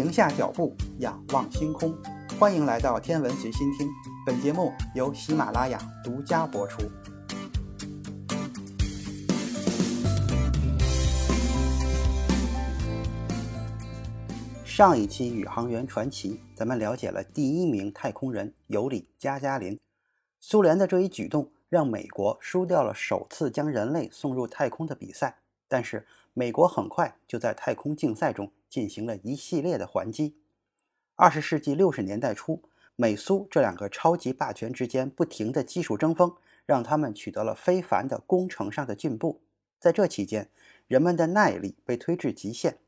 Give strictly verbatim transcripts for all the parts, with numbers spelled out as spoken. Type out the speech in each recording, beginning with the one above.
停下脚步，仰望星空。欢迎来到天文随心听，本节目由喜马拉雅独家播出。上一期宇航员传奇，咱们了解了第一名太空人尤里·加加林。苏联的这一举动让美国输掉了首次将人类送入太空的比赛，但是美国很快就在太空竞赛中进行了一系列的还击。二十世纪六十年代初，美苏这两个超级霸权之间不停的技术争锋，让他们取得了非凡的工程上的进步。在这期间，人们的耐力被推至极限，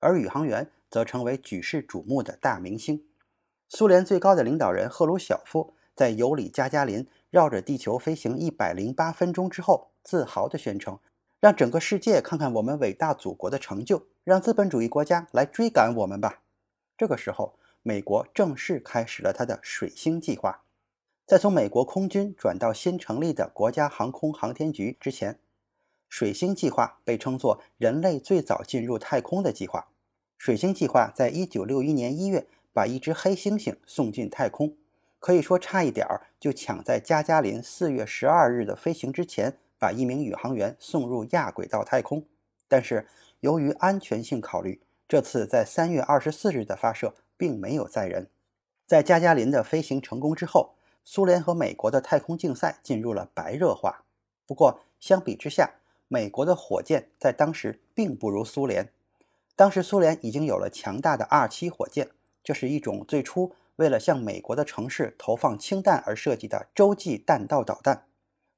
而宇航员则成为举世瞩目的大明星。苏联最高的领导人赫鲁晓夫在尤里·加加林绕着地球飞行一百零八分钟之后，自豪地宣称，让整个世界看看我们伟大祖国的成就，让资本主义国家来追赶我们吧。这个时候，美国正式开始了它的水星计划。在从美国空军转到新成立的国家航空航天局之前，水星计划被称作人类最早进入太空的计划。水星计划在一九六一年一月把一只黑猩猩送进太空，可以说差一点就抢在加加林四月十二日的飞行之前把一名宇航员送入亚轨道太空。但是由于安全性考虑，这次在三月二十四日的发射并没有载人。在加加林的飞行成功之后，苏联和美国的太空竞赛进入了白热化。不过相比之下，美国的火箭在当时并不如苏联。当时苏联已经有了强大的 R 七 火箭，这是一种最初为了向美国的城市投放氢弹而设计的洲际弹道导弹。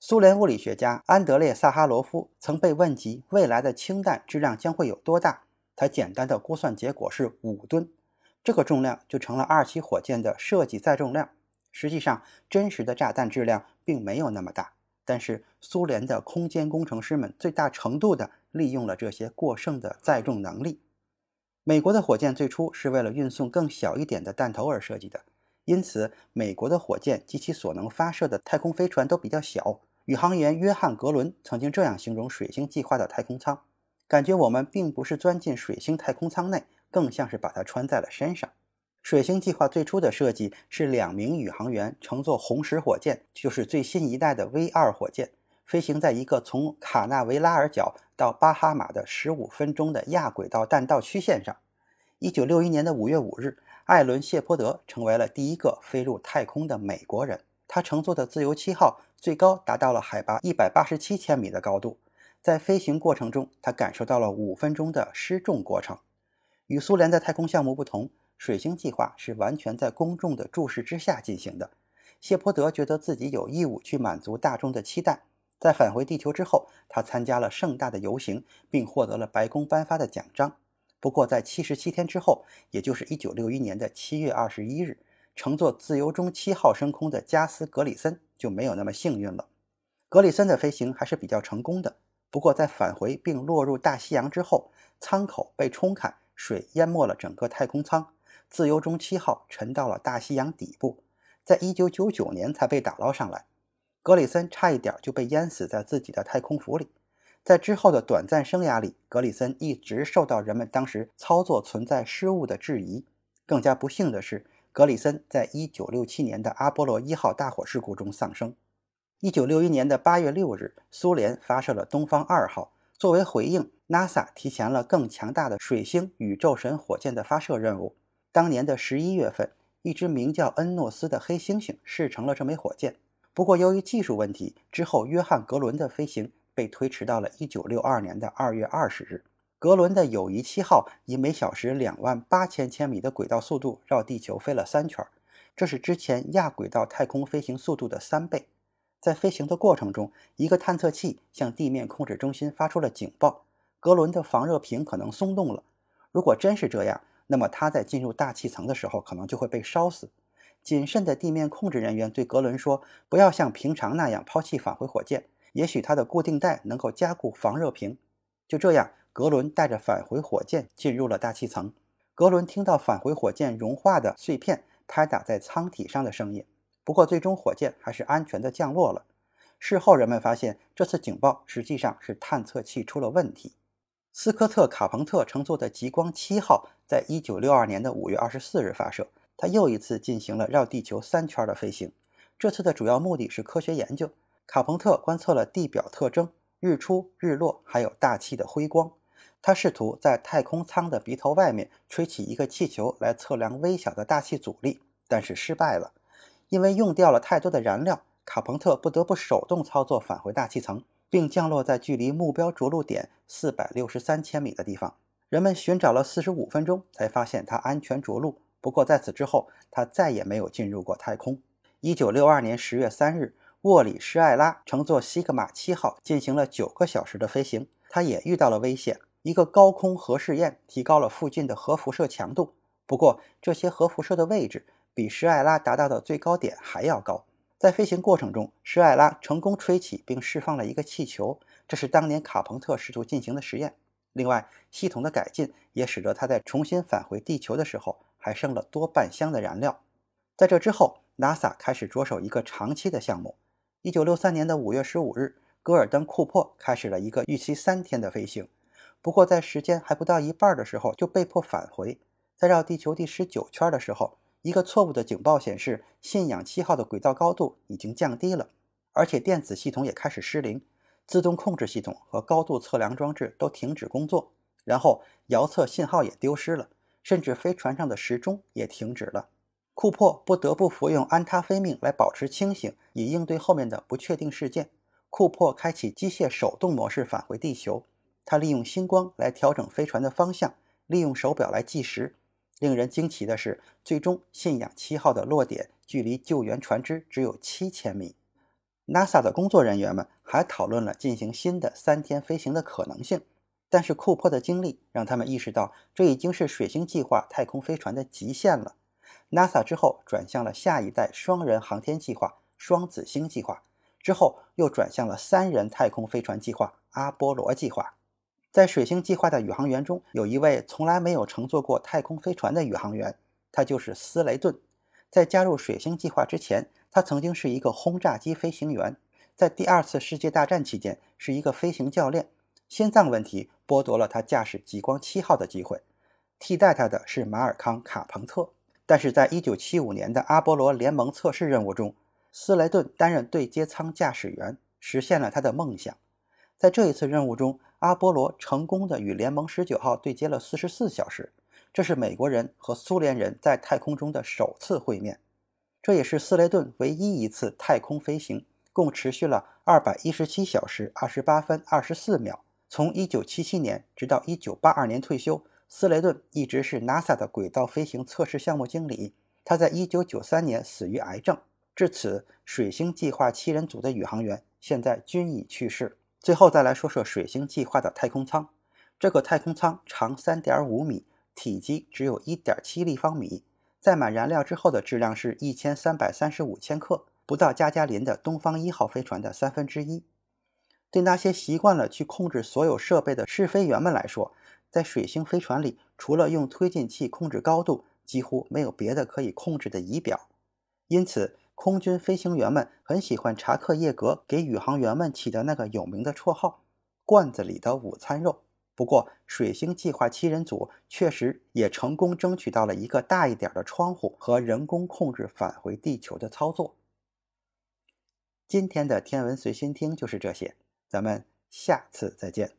苏联物理学家安德烈·萨哈罗夫曾被问及未来的氢弹质量将会有多大，他简单的估算结果是五吨，这个重量就成了R 七火箭的设计载重量。实际上，真实的炸弹质量并没有那么大，但是苏联的空间工程师们最大程度的利用了这些过剩的载重能力。美国的火箭最初是为了运送更小一点的弹头而设计的，因此美国的火箭及其所能发射的太空飞船都比较小。宇航员约翰·格伦曾经这样形容水星计划的太空舱，感觉我们并不是钻进水星太空舱内，更像是把它穿在了身上。水星计划最初的设计是两名宇航员乘坐红石火箭，就是最新一代的 V 二 火箭，飞行在一个从卡纳维拉尔角到巴哈马的十五分钟的亚轨道弹道曲线上。一九六一年的五月五日，艾伦·谢泼德成为了第一个飞入太空的美国人。他乘坐的自由七号最高达到了海拔一百八十七千米的高度，在飞行过程中他感受到了五分钟的失重过程。与苏联的太空项目不同，水星计划是完全在公众的注视之下进行的。谢泼德觉得自己有义务去满足大众的期待。在返回地球之后，他参加了盛大的游行，并获得了白宫颁发的奖章。不过在七十七天之后，也就是一九六一年的七月二十一日，乘坐自由中七号升空的加斯·格里森就没有那么幸运了。格里森的飞行还是比较成功的，不过在返回并落入大西洋之后，舱口被冲开，水淹没了整个太空舱，自由中七号沉到了大西洋底部，在一九九九年才被打捞上来。格里森差一点就被淹死在自己的太空服里。在之后的短暂生涯里，格里森一直受到人们当时操作存在失误的质疑。更加不幸的是，格里森在一九六七年的阿波罗一号大火事故中丧生。一九六一年的八月六日，苏联发射了东方二号，作为回应， NASA 提前了更强大的水星宇宙神火箭的发射任务。当年的十一月份，一只名叫恩诺斯的黑猩猩试乘了这枚火箭。不过由于技术问题，之后约翰·格伦的飞行被推迟到了一九六二年的二月二十日。格伦的友谊七号以每小时两万八千千米的轨道速度绕地球飞了三圈，这是之前亚轨道太空飞行速度的三倍。在飞行的过程中，一个探测器向地面控制中心发出了警报，格伦的防热屏可能松动了。如果真是这样，那么他在进入大气层的时候可能就会被烧死。谨慎的地面控制人员对格伦说，不要像平常那样抛弃返回火箭，也许它的固定带能够加固防热屏。就这样，格伦带着返回火箭进入了大气层。格伦听到返回火箭融化的碎片拍打在舱体上的声音，不过最终火箭还是安全的降落了。事后人们发现，这次警报实际上是探测器出了问题。斯科特·卡彭特乘坐的极光七号在一九六二年的五月二十四日发射，它又一次进行了绕地球三圈的飞行。这次的主要目的是科学研究。卡彭特观测了地表特征、日出、日落，还有大气的辉光。他试图在太空舱的鼻头外面吹起一个气球来测量微小的大气阻力，但是失败了。因为用掉了太多的燃料，卡彭特不得不手动操作返回大气层，并降落在距离目标着陆点四百六十三千米的地方。人们寻找了四十五分钟才发现它安全着陆，不过在此之后它再也没有进入过太空。一九六二年十月三日，沃里·施艾拉乘坐西格玛七号进行了九个小时的飞行，它也遇到了危险。一个高空核试验提高了附近的核辐射强度，不过这些核辐射的位置比施艾拉达到的最高点还要高。在飞行过程中，施艾拉成功吹起并释放了一个气球，这是当年卡彭特试图进行的实验。另外，系统的改进也使得它在重新返回地球的时候还剩了多半箱的燃料。在这之后， NASA 开始着手一个长期的项目。一九六三年的五月十五日，戈尔登·库珀开始了一个预期三天的飞行，不过在时间还不到一半的时候就被迫返回。在绕地球第十九圈的时候，一个错误的警报显示信仰七号的轨道高度已经降低了，而且电子系统也开始失灵，自动控制系统和高度测量装置都停止工作，然后遥测信号也丢失了，甚至飞船上的时钟也停止了。库珀不得不服用安他非命来保持清醒，以应对后面的不确定事件。库珀开启机械手动模式返回地球，他利用星光来调整飞船的方向，利用手表来计时。令人惊奇的是，最终信仰七号的落点距离救援船只只有七千米。 NASA 的工作人员们还讨论了进行新的三天飞行的可能性，但是库珀的经历让他们意识到这已经是水星计划太空飞船的极限了。 NASA 之后转向了下一代双人航天计划双子星计划，之后又转向了三人太空飞船计划阿波罗计划。在水星计划的宇航员中，有一位从来没有乘坐过太空飞船的宇航员，他就是斯雷顿。在加入水星计划之前，他曾经是一个轰炸机飞行员，在第二次世界大战期间是一个飞行教练。心脏问题剥夺了他驾驶极光七号的机会，替代他的是马尔康·卡彭特。但是在一九七五年的阿波罗联盟测试任务中，斯雷顿担任对接舱驾驶员，实现了他的梦想。在这一次任务中，阿波罗成功的与联盟十九号对接了四十四小时，这是美国人和苏联人在太空中的首次会面，这也是斯雷顿唯一一次太空飞行，共持续了二百一十七小时二十八分二十四秒。从一九七七年直到一九八二年退休，斯雷顿一直是 NASA 的轨道飞行测试项目经理。他在一九九三年死于癌症，至此水星计划七人组的宇航员现在均已去世。最后再来说说水星计划的太空舱。这个太空舱长 三点五米，体积只有 一点七立方米，载满燃料之后的质量是一千三百三十五千克，不到加加林的东方一号飞船的三分之一。对那些习惯了去控制所有设备的试飞员们来说，在水星飞船里除了用推进器控制高度，几乎没有别的可以控制的仪表。因此空军飞行员们很喜欢查克·叶格给宇航员们起的那个有名的绰号——罐子里的午餐肉。不过，水星计划七人组确实也成功争取到了一个大一点的窗户和人工控制返回地球的操作。今天的天文随心听就是这些，咱们下次再见。